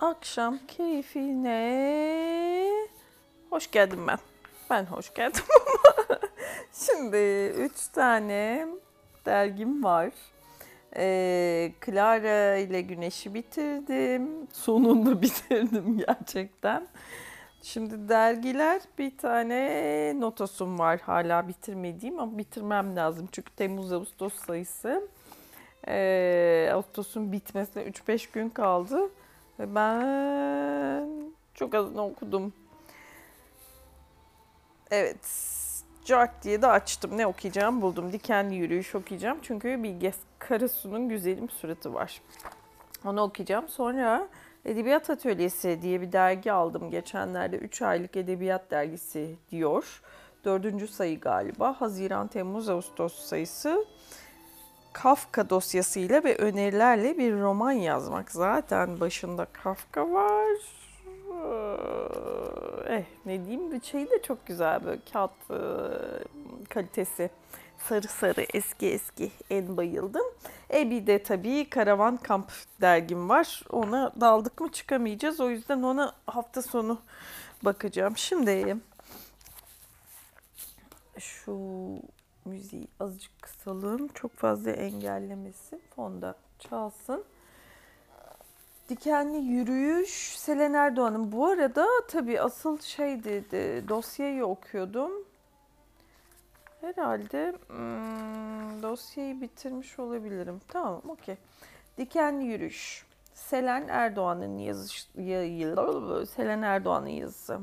Akşam keyfine hoş geldim ben. Ben hoş geldim ama şimdi 3 tane dergim var. Clara ile Güneş'i bitirdim. Sonunda bitirdim gerçekten. Şimdi dergiler, bir tane Notos'um var hala bitirmediğim ama bitirmem lazım. Çünkü Temmuz-Ağustos sayısı. Ağustos'un bitmesine 3-5 gün kaldı. Ve ben çok azını okudum. Evet, Cart diye de açtım. Ne okuyacağım buldum. Dikenli Yürüyüş okuyacağım. Çünkü Bilge Karasu'nun Güzelim Suratı var. Onu okuyacağım. Sonra Edebiyat Atölyesi diye bir dergi aldım geçenlerde. 3 aylık edebiyat dergisi diyor. 4. sayı galiba. Haziran, Temmuz, Ağustos sayısı. Kafka dosyasıyla ve önerilerle bir roman yazmak. Zaten başında Kafka var. Ne diyeyim, bir şey de çok güzel böyle kağıt kalitesi. Sarı eski en bayıldım. Bir de tabii Karavan Kamp dergim var. Ona daldık mı çıkamayacağız. O yüzden ona hafta sonu bakacağım. Şimdi şu müziği azıcık kısalım. Çok fazla engellemesin. Fonda çalsın. Dikenli Yürüyüş, Selen Erdoğan'ın. Bu arada tabii asıl dosyayı okuyordum. Herhalde dosyayı bitirmiş olabilirim. Tamam, okey. Dikenli Yürüyüş, Selen Erdoğan'ın yazısı.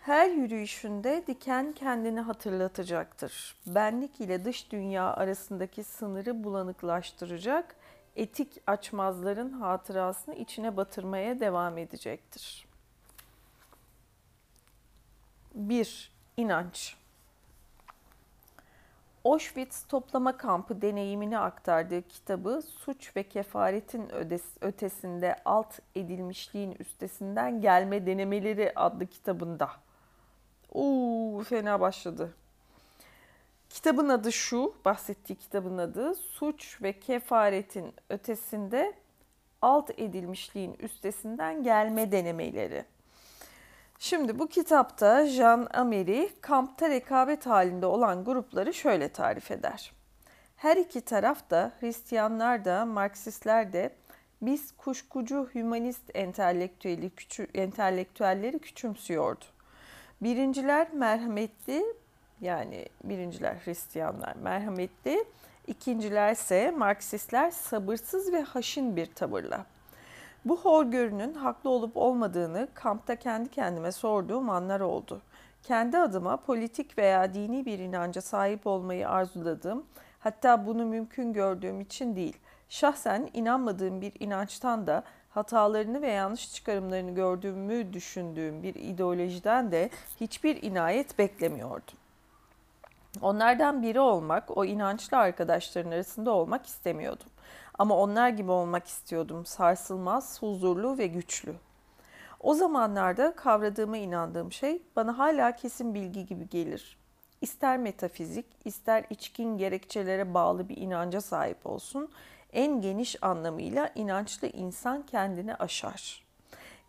Her yürüyüşünde diken kendini hatırlatacaktır. Benlik ile dış dünya arasındaki sınırı bulanıklaştıracak, etik açmazların hatırasını içine batırmaya devam edecektir. 1. İnanç. Auschwitz toplama kampı deneyimini aktardığı kitabı Suç ve Kefaretin Ötesinde: Alt Edilmişliğin Üstesinden Gelme Denemeleri adlı kitabında. Fena başladı. Kitabın adı şu, bahsettiği kitabın adı Suç ve Kefaretin Ötesinde: Alt Edilmişliğin Üstesinden Gelme Denemeleri. Şimdi bu kitapta Jean Améry kampta rekabet halinde olan grupları şöyle tarif eder. Her iki taraf da, Hristiyanlar da, Marksistler de, biz kuşkucu hümanist entelektüelleri küçümsüyordu. Birinciler merhametli, yani birinciler Hristiyanlar merhametli, ikincilerse Marksistler sabırsız ve haşin bir tavırla. Bu horgörünün haklı olup olmadığını kampta kendi kendime sorduğum anlar oldu. Kendi adıma politik veya dini bir inanca sahip olmayı arzuladım. Hatta bunu mümkün gördüğüm için değil, şahsen inanmadığım bir inançtan da, hatalarını ve yanlış çıkarımlarını gördüğümü düşündüğüm bir ideolojiden de hiçbir inayet beklemiyordum. Onlardan biri olmak, o inançlı arkadaşların arasında olmak istemiyordum. Ama onlar gibi olmak istiyordum. Sarsılmaz, huzurlu ve güçlü. O zamanlarda kavradığıma inandığım şey bana hala kesin bilgi gibi gelir. İster metafizik, ister içkin gerekçelere bağlı bir inanca sahip olsun, en geniş anlamıyla inançlı insan kendini aşar.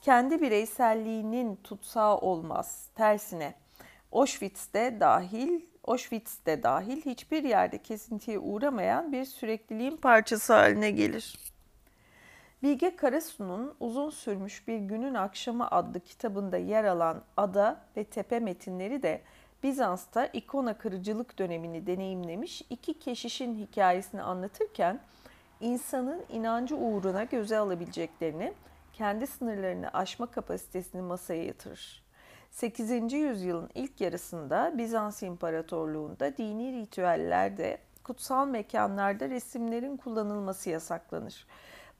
Kendi bireyselliğinin tutsağı olmaz. Tersine, Auschwitz'te dahil hiçbir yerde kesintiye uğramayan bir sürekliliğin parçası haline gelir. Bilge Karasu'nun Uzun Sürmüş Bir Günün Akşamı adlı kitabında yer alan ada ve tepe metinleri de Bizans'ta ikona kırıcılık dönemini deneyimlemiş iki keşişin hikayesini anlatırken insanın inancı uğruna göze alabileceklerini, kendi sınırlarını aşma kapasitesini masaya yatırır. 8. yüzyılın ilk yarısında Bizans İmparatorluğu'nda dini ritüellerde, kutsal mekanlarda resimlerin kullanılması yasaklanır.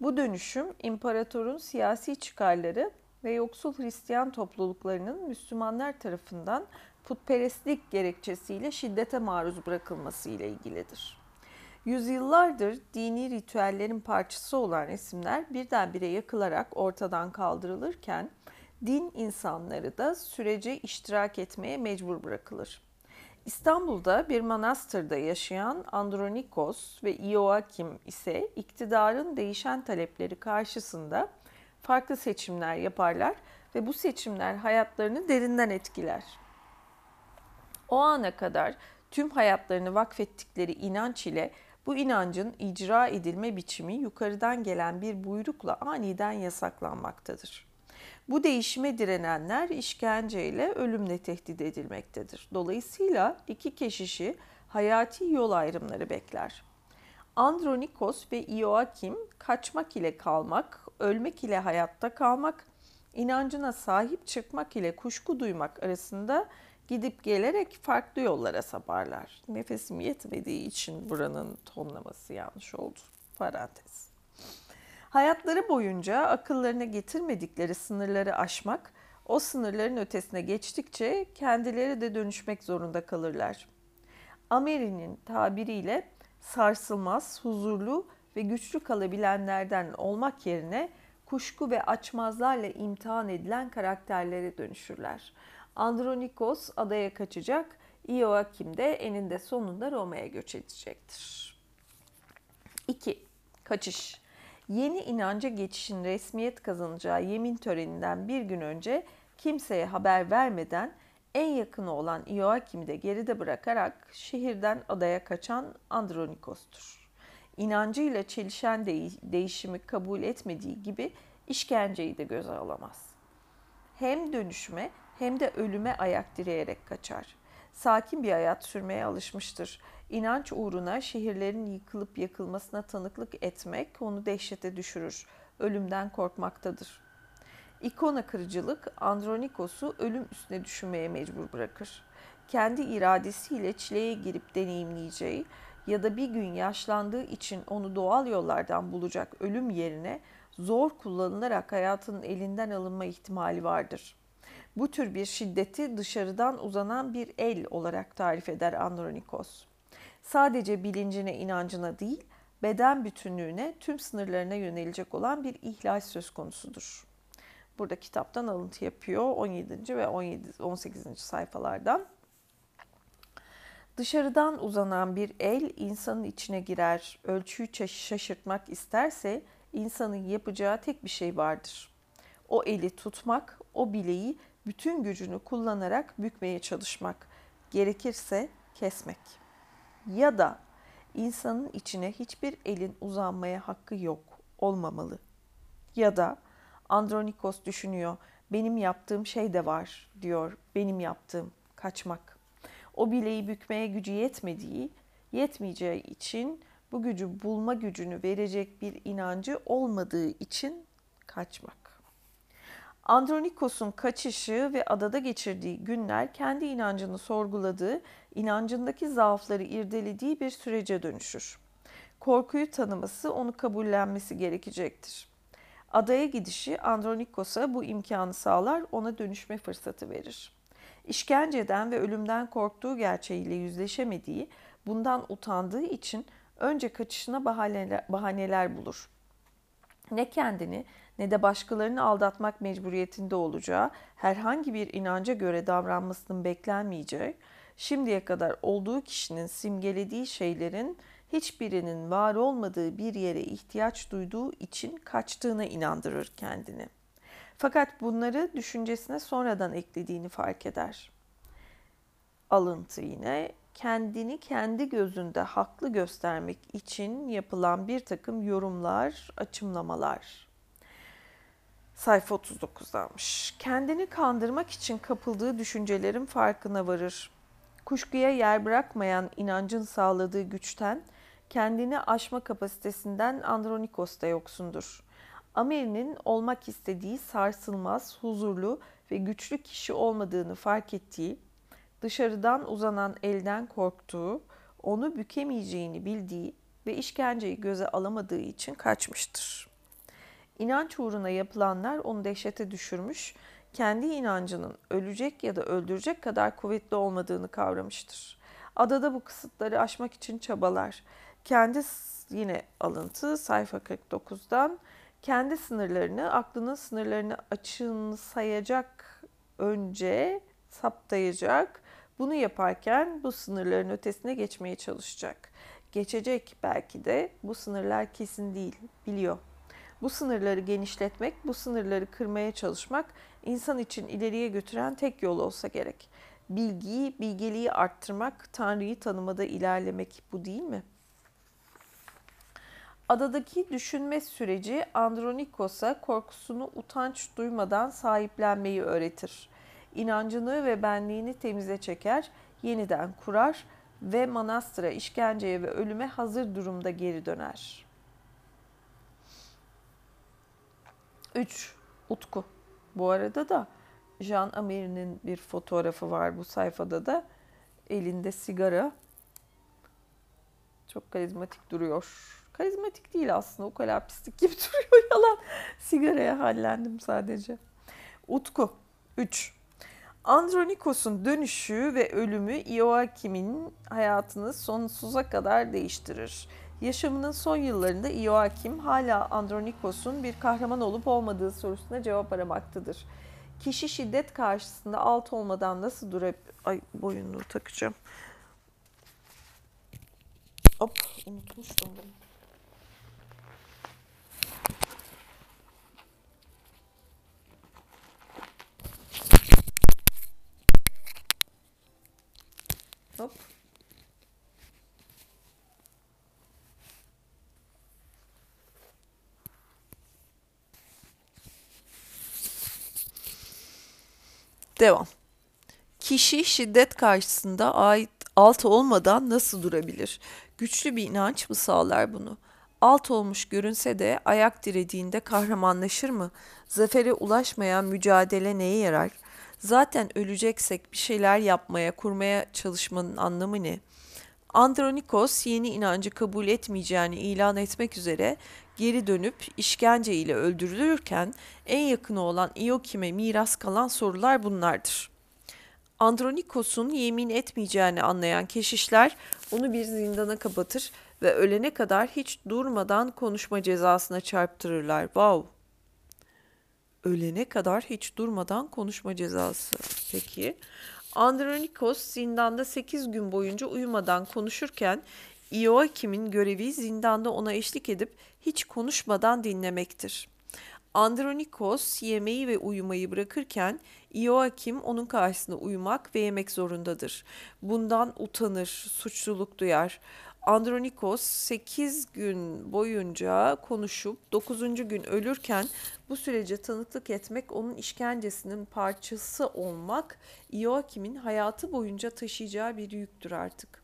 Bu dönüşüm, imparatorun siyasi çıkarları ve yoksul Hristiyan topluluklarının Müslümanlar tarafından putperestlik gerekçesiyle şiddete maruz bırakılması ile ilgilidir. Yüzyıllardır dini ritüellerin parçası olan resimler birdenbire yakılarak ortadan kaldırılırken, din insanları da sürece iştirak etmeye mecbur bırakılır. İstanbul'da bir manastırda yaşayan Andronikos ve İoakim ise iktidarın değişen talepleri karşısında farklı seçimler yaparlar ve bu seçimler hayatlarını derinden etkiler. O ana kadar tüm hayatlarını vakfettikleri inanç ile bu inancın icra edilme biçimi yukarıdan gelen bir buyrukla aniden yasaklanmaktadır. Bu değişime direnenler işkenceyle ölümle tehdit edilmektedir. Dolayısıyla iki keşişi hayati yol ayrımları bekler. Andronikos ve İoakim kaçmak ile kalmak, ölmek ile hayatta kalmak, inancına sahip çıkmak ile kuşku duymak arasında gidip gelerek farklı yollara saparlar. Nefesim yetmediği için buranın tonlaması yanlış oldu. Parantez. Hayatları boyunca akıllarına getirmedikleri sınırları aşmak, o sınırların ötesine geçtikçe kendileri de dönüşmek zorunda kalırlar. Améry'nin tabiriyle sarsılmaz, huzurlu ve güçlü kalabilenlerden olmak yerine kuşku ve açmazlarla imtihan edilen karakterlere dönüşürler. Andronikos adaya kaçacak, İoakim de eninde sonunda Roma'ya göç edecektir. 2. Kaçış. Yeni inanca geçişin resmiyet kazanacağı yemin töreninden bir gün önce kimseye haber vermeden en yakını olan İoakim'i de geride bırakarak şehirden adaya kaçan Andronikos'tur. İnancıyla çelişen değişimi kabul etmediği gibi işkenceyi de göze alamaz. Hem dönüşme hem de ölüme ayak direyerek kaçar. Sakin bir hayat sürmeye alışmıştır. İnanç uğruna şehirlerin yıkılıp yakılmasına tanıklık etmek onu dehşete düşürür. Ölümden korkmaktadır. İkona kırıcılık Andronikos'u ölüm üstüne düşünmeye mecbur bırakır. Kendi iradesiyle çileye girip deneyimleyeceği ya da bir gün yaşlandığı için onu doğal yollardan bulacak ölüm yerine zor kullanılarak hayatının elinden alınma ihtimali vardır. Bu tür bir şiddeti dışarıdan uzanan bir el olarak tarif eder Andronikos. Sadece bilincine, inancına değil, beden bütünlüğüne, tüm sınırlarına yönelecek olan bir ihlal söz konusudur. Burada kitaptan alıntı yapıyor 17. ve 18. sayfalardan. Dışarıdan uzanan bir el insanın içine girer, ölçüyü şaşırtmak isterse insanın yapacağı tek bir şey vardır. O eli tutmak, o bileği bütün gücünü kullanarak bükmeye çalışmak, gerekirse kesmek. Ya da insanın içine hiçbir elin uzanmaya hakkı yok, olmamalı. Ya da Andronikos düşünüyor, benim yaptığım şey de var diyor, benim yaptığım kaçmak. O bileği bükmeye gücü yetmeyeceği için bu gücü bulma gücünü verecek bir inancı olmadığı için kaçmak. Andronikos'un kaçışı ve adada geçirdiği günler kendi inancını sorguladığı, inancındaki zaafları irdelediği bir sürece dönüşür. Korkuyu tanıması, onu kabullenmesi gerekecektir. Adaya gidişi Andronikos'a bu imkanı sağlar, ona dönüşme fırsatı verir. İşkenceden ve ölümden korktuğu gerçeğiyle yüzleşemediği, bundan utandığı için önce kaçışına bahaneler bulur. Ne kendini ne de başkalarını aldatmak mecburiyetinde olacağı, herhangi bir inanca göre davranmasının beklenmeyeceği, şimdiye kadar olduğu kişinin simgelediği şeylerin hiçbirinin var olmadığı bir yere ihtiyaç duyduğu için kaçtığına inandırır kendini. Fakat bunları düşüncesine sonradan eklediğini fark eder. Alıntı yine. Kendini kendi gözünde haklı göstermek için yapılan bir takım yorumlar, açımlamalar. Sayfa 39'danmış. Kendini kandırmak için kapıldığı düşüncelerin farkına varır. Kuşkuya yer bırakmayan inancın sağladığı güçten, kendini aşma kapasitesinden Andronikos da yoksundur. Améry'nin olmak istediği sarsılmaz, huzurlu ve güçlü kişi olmadığını fark ettiği, dışarıdan uzanan elden korktuğu, onu bükemeyeceğini bildiği ve işkenceyi göze alamadığı için kaçmıştır. İnanç uğruna yapılanlar onu dehşete düşürmüş, kendi inancının ölecek ya da öldürecek kadar kuvvetli olmadığını kavramıştır. Adada bu kısıtları aşmak için çabalar. Kendi, yine alıntı sayfa 49'dan, kendi sınırlarını, aklının sınırlarını açımsayacak önce saptayacak, Bunu yaparken bu sınırların ötesine geçmeye çalışacak. Geçecek belki de, bu sınırlar kesin değil, biliyor. Bu sınırları genişletmek, bu sınırları kırmaya çalışmak insan için ileriye götüren tek yol olsa gerek. Bilgiyi, bilgeliği arttırmak, Tanrı'yı tanımada ilerlemek, bu değil mi? Adadaki düşünme süreci Andronikos'a korkusunu utanç duymadan sahiplenmeyi öğretir. İnancını ve benliğini temize çeker, yeniden kurar ve manastıra, işkenceye ve ölüme hazır durumda geri döner. 3. Utku. Bu arada da Jean Améry'nin bir fotoğrafı var bu sayfada da. Elinde sigara. Çok karizmatik duruyor. Karizmatik değil aslında, o kadar pislik gibi duruyor, yalan. Sigaraya hallendim sadece. Utku. 3. Andronikos'un dönüşü ve ölümü İoakim'in hayatını sonsuza kadar değiştirir. Yaşamının son yıllarında İoakim hala Andronikos'un bir kahraman olup olmadığı sorusuna cevap aramaktadır. Kişi şiddet karşısında alt olmadan nasıl durabilir? Ay, boyunluğu takacağım. Hop, unutmuştum bunu. Hop. Devam. Kişi şiddet karşısında alt olmadan nasıl durabilir? Güçlü bir inanç mı sağlar bunu? Alt olmuş görünse de ayak dirediğinde kahramanlaşır mı? Zafere ulaşmayan mücadele neye yarar? Zaten öleceksek bir şeyler yapmaya, kurmaya çalışmanın anlamı ne? Andronikos yeni inancı kabul etmeyeceğini ilan etmek üzere geri dönüp işkence ile öldürülürken en yakını olan İokim'e miras kalan sorular bunlardır. Andronikos'un yemin etmeyeceğini anlayan keşişler onu bir zindana kapatır ve ölene kadar hiç durmadan konuşma cezasına çarptırırlar. Wow. Ölene kadar hiç durmadan konuşma cezası. Peki. Andronikos zindanda 8 gün boyunca uyumadan konuşurken İoakim'in görevi zindanda ona eşlik edip hiç konuşmadan dinlemektir. Andronikos yemeği ve uyumayı bırakırken İoakim onun karşısında uyumak ve yemek zorundadır. Bundan utanır, suçluluk duyar. Andronikos 8 gün boyunca konuşup 9. gün ölürken bu sürece tanıklık etmek, onun işkencesinin parçası olmak İoakim'in hayatı boyunca taşıyacağı bir yüktür artık.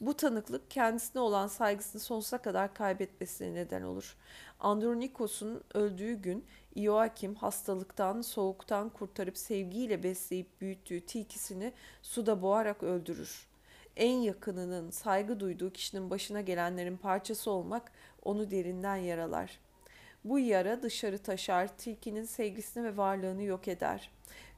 Bu tanıklık kendisine olan saygısını sonsuza kadar kaybetmesine neden olur. Andronikos'un öldüğü gün İoakim hastalıktan, soğuktan kurtarıp sevgiyle besleyip büyüttüğü tilkisini suda boğarak öldürür. En yakınının, saygı duyduğu kişinin başına gelenlerin parçası olmak onu derinden yaralar. Bu yara dışarı taşar, tilkinin sevgisini ve varlığını yok eder.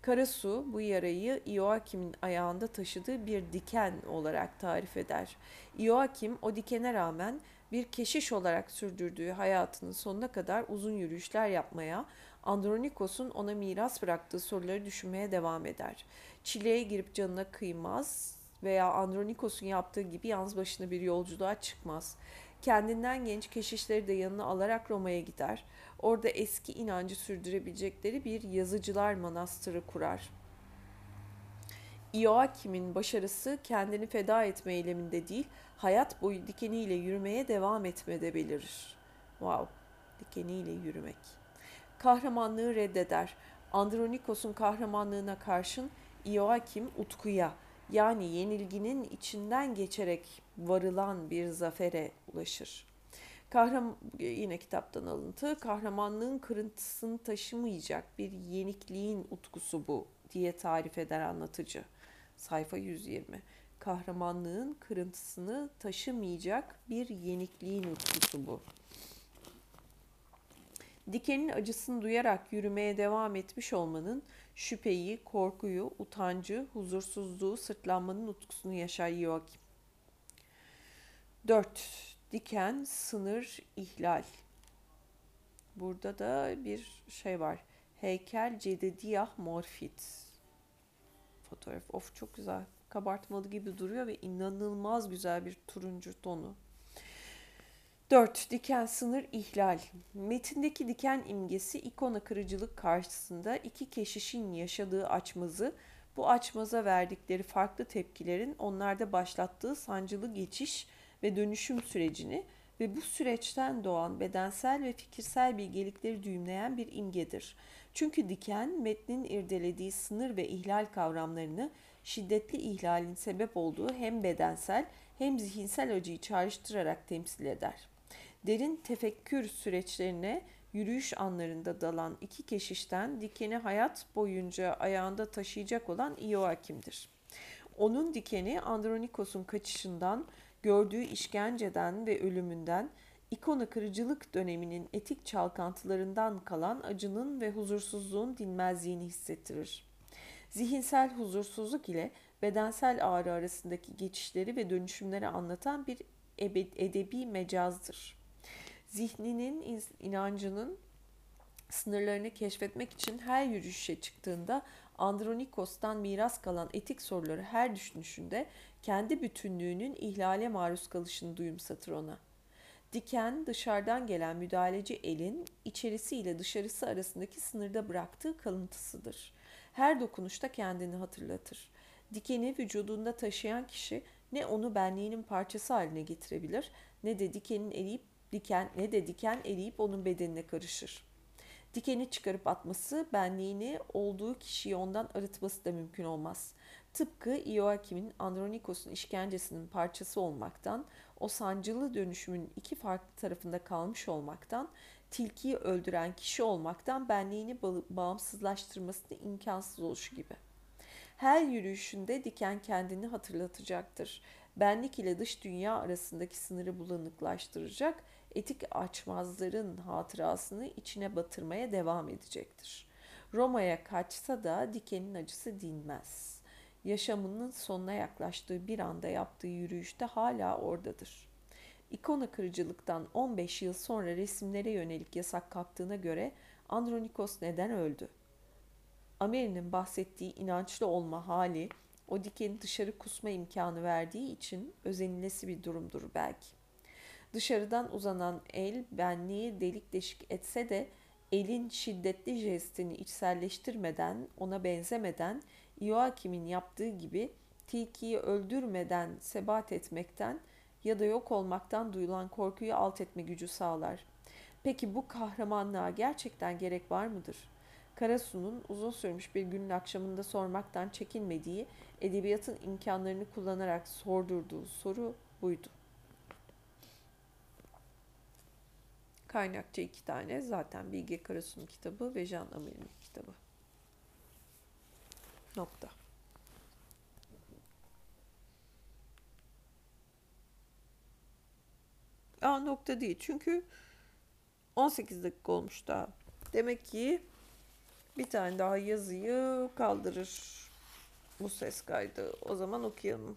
Karasu bu yarayı İoakim'in ayağında taşıdığı bir diken olarak tarif eder. İoakim o dikene rağmen bir keşiş olarak sürdürdüğü hayatının sonuna kadar uzun yürüyüşler yapmaya, Andronikos'un ona miras bıraktığı soruları düşünmeye devam eder. Çileye girip canına kıymaz veya Andronikos'un yaptığı gibi yalnız başına bir yolculuğa çıkmaz. Kendinden genç keşişleri de yanına alarak Roma'ya gider. Orada eski inancı sürdürebilecekleri bir yazıcılar manastırı kurar. İoakim'in başarısı kendini feda etme eyleminde değil, hayat boyu dikeniyle yürümeye devam etmede belirir. Wow, dikeniyle yürümek. Kahramanlığı reddeder. Andronikos'un kahramanlığına karşın İoakim utkuya, yani yenilginin içinden geçerek varılan bir zafere ulaşır. Yine kitaptan alıntı. Kahramanlığın kırıntısını taşımayacak bir yenikliğin utkusu bu diye tarif eder anlatıcı. Sayfa 120. Kahramanlığın kırıntısını taşımayacak bir yenikliğin utkusu bu. Dikenin acısını duyarak yürümeye devam etmiş olmanın, şüpheyi, korkuyu, utancı, huzursuzluğu, sırtlanmanın utkusunu yaşar İoakim. 4. Diken, sınır, ihlal. Burada da bir şey var. Heykel, Cedediyah, Morfit fotoğraf. Of çok güzel. Kabartmalı gibi duruyor ve inanılmaz güzel bir turuncu tonu. 4. Diken sınır ihlal. Metindeki diken imgesi ikona kırıcılık karşısında iki keşişin yaşadığı açmazı, bu açmaza verdikleri farklı tepkilerin onlarda başlattığı sancılı geçiş ve dönüşüm sürecini ve bu süreçten doğan bedensel ve fikirsel bilgelikleri düğümleyen bir imgedir. Çünkü diken, metnin irdelediği sınır ve ihlal kavramlarını şiddetli ihlalin sebep olduğu hem bedensel hem zihinsel acıyı çağrıştırarak temsil eder. Derin tefekkür süreçlerine yürüyüş anlarında dalan iki keşişten dikeni hayat boyunca ayağında taşıyacak olan İoakim'dir. Onun dikeni Andronikos'un kaçışından, gördüğü işkenceden ve ölümünden, ikona kırıcılık döneminin etik çalkantılarından kalan acının ve huzursuzluğun dinmezliğini hissettirir. Zihinsel huzursuzluk ile bedensel ağrı arasındaki geçişleri ve dönüşümleri anlatan bir edebi mecazdır. Zihninin, inancının sınırlarını keşfetmek için her yürüyüşe çıktığında Andronikos'tan miras kalan etik soruları her düşünüşünde kendi bütünlüğünün ihlale maruz kalışını duyumsatır ona. Diken, dışarıdan gelen müdahaleci elin içerisi ile dışarısı arasındaki sınırda bıraktığı kalıntısıdır. Her dokunuşta kendini hatırlatır. Dikeni vücudunda taşıyan kişi ne onu benliğinin parçası haline getirebilir, ne de diken eriyip onun bedenine karışır. Dikeni çıkarıp atması, benliğini olduğu kişiyi ondan arıtması da mümkün olmaz. Tıpkı İoakim'in Andronikos'un işkencesinin parçası olmaktan, o sancılı dönüşümün iki farklı tarafında kalmış olmaktan, tilkiyi öldüren kişi olmaktan benliğini bağımsızlaştırmasının imkansız oluşu gibi. Her yürüyüşünde diken kendini hatırlatacaktır. Benlik ile dış dünya arasındaki sınırı bulanıklaştıracak, etik açmazların hatırasını içine batırmaya devam edecektir. Roma'ya kaçsa da dikenin acısı dinmez. Yaşamının sonuna yaklaştığı bir anda yaptığı yürüyüşte hala oradadır. İkona kırıcılıktan 15 yıl sonra resimlere yönelik yasak kalktığına göre Andronikos neden öldü? Amery'nin bahsettiği inançlı olma hali, o dikeni dışarı kusma imkanı verdiği için özenilesi bir durumdur belki. Dışarıdan uzanan el benliği delik deşik etse de elin şiddetli jestini içselleştirmeden, ona benzemeden, İoakim'in yaptığı gibi tilkiyi öldürmeden sebat etmekten ya da yok olmaktan duyulan korkuyu alt etme gücü sağlar. Peki bu kahramanlığa gerçekten gerek var mıdır? Karasu'nun uzun sürmüş bir günün akşamında sormaktan çekinmediği, edebiyatın imkanlarını kullanarak sordurduğu soru buydu. Kaynakça 2 tane zaten Bilge Karasu'nun kitabı ve Jean Améry'nin kitabı. Nokta. Nokta değil çünkü 18 dakika olmuş daha. Demek ki bir tane daha yazıyı kaldırır bu ses kaydı. O zaman okuyalım.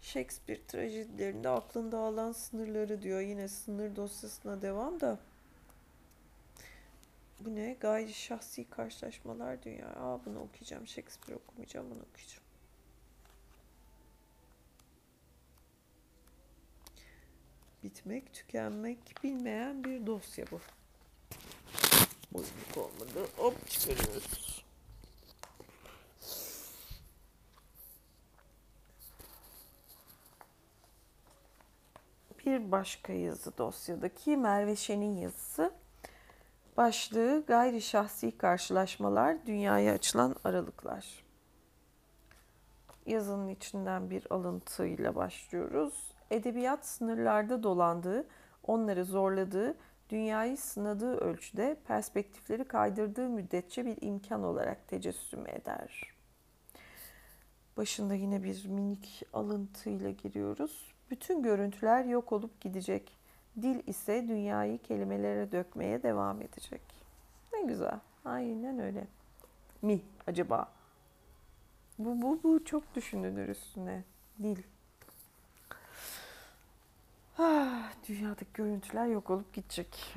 Shakespeare trajedilerinde aklında alan sınırları diyor. Yine sınır dosyasına devam da. Bu ne? Gayri şahsi karşılaşmalar dünya. Bunu okuyacağım. Shakespeare okumayacağım. Bunu okuyacağım. Bitmek, tükenmek bilmeyen bir dosya bu. Boyunluk olmadı. Hop çıkarıyoruz. Bir başka yazı dosyadaki Merve Şen'in yazısı. Başlığı gayri şahsi karşılaşmalar, dünyaya açılan aralıklar. Yazının içinden bir alıntıyla başlıyoruz. Edebiyat sınırlarda dolandığı, onları zorladığı, dünyayı sınadığı ölçüde perspektifleri kaydırdığı müddetçe bir imkan olarak tecessüm eder. Başında yine bir minik alıntıyla giriyoruz. Bütün görüntüler yok olup gidecek. Dil ise dünyayı kelimelere dökmeye devam edecek. Ne güzel. Aynen öyle. Mi acaba? Bu çok düşünülür üstüne. Dil. Dünyadaki görüntüler yok olup gidecek.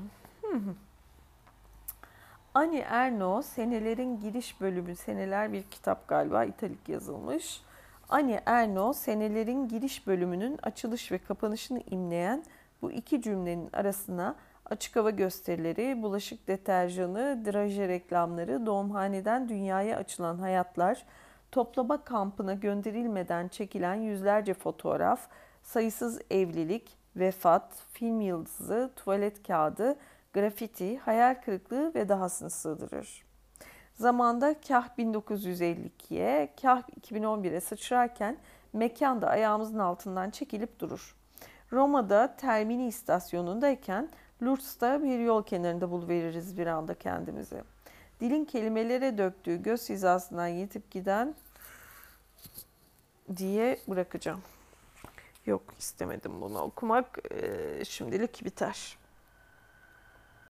Annie Ernaux, Senelerin Giriş Bölümü, Seneler bir kitap galiba, italik yazılmış. Annie Ernaux, Senelerin Giriş Bölümünün açılış ve kapanışını imleyen bu iki cümlenin arasına açık hava gösterileri, bulaşık deterjanı, draje reklamları, doğumhaneden dünyaya açılan hayatlar, toplama kampına gönderilmeden çekilen yüzlerce fotoğraf, sayısız evlilik, vefat, film yıldızı, tuvalet kağıdı, grafiti, hayal kırıklığı ve dahasını sığdırır. Zamanda kah 1952'ye, kah 2011'e sıçrarken mekan da ayağımızın altından çekilip durur. Roma'da Termini istasyonundayken Lourdes'ta bir yol kenarında buluveririz bir anda kendimizi. Dilin kelimelere döktüğü göz hizasından yetip giden diye bırakacağım. Yok, istemedim bunu okumak. Şimdilik biter.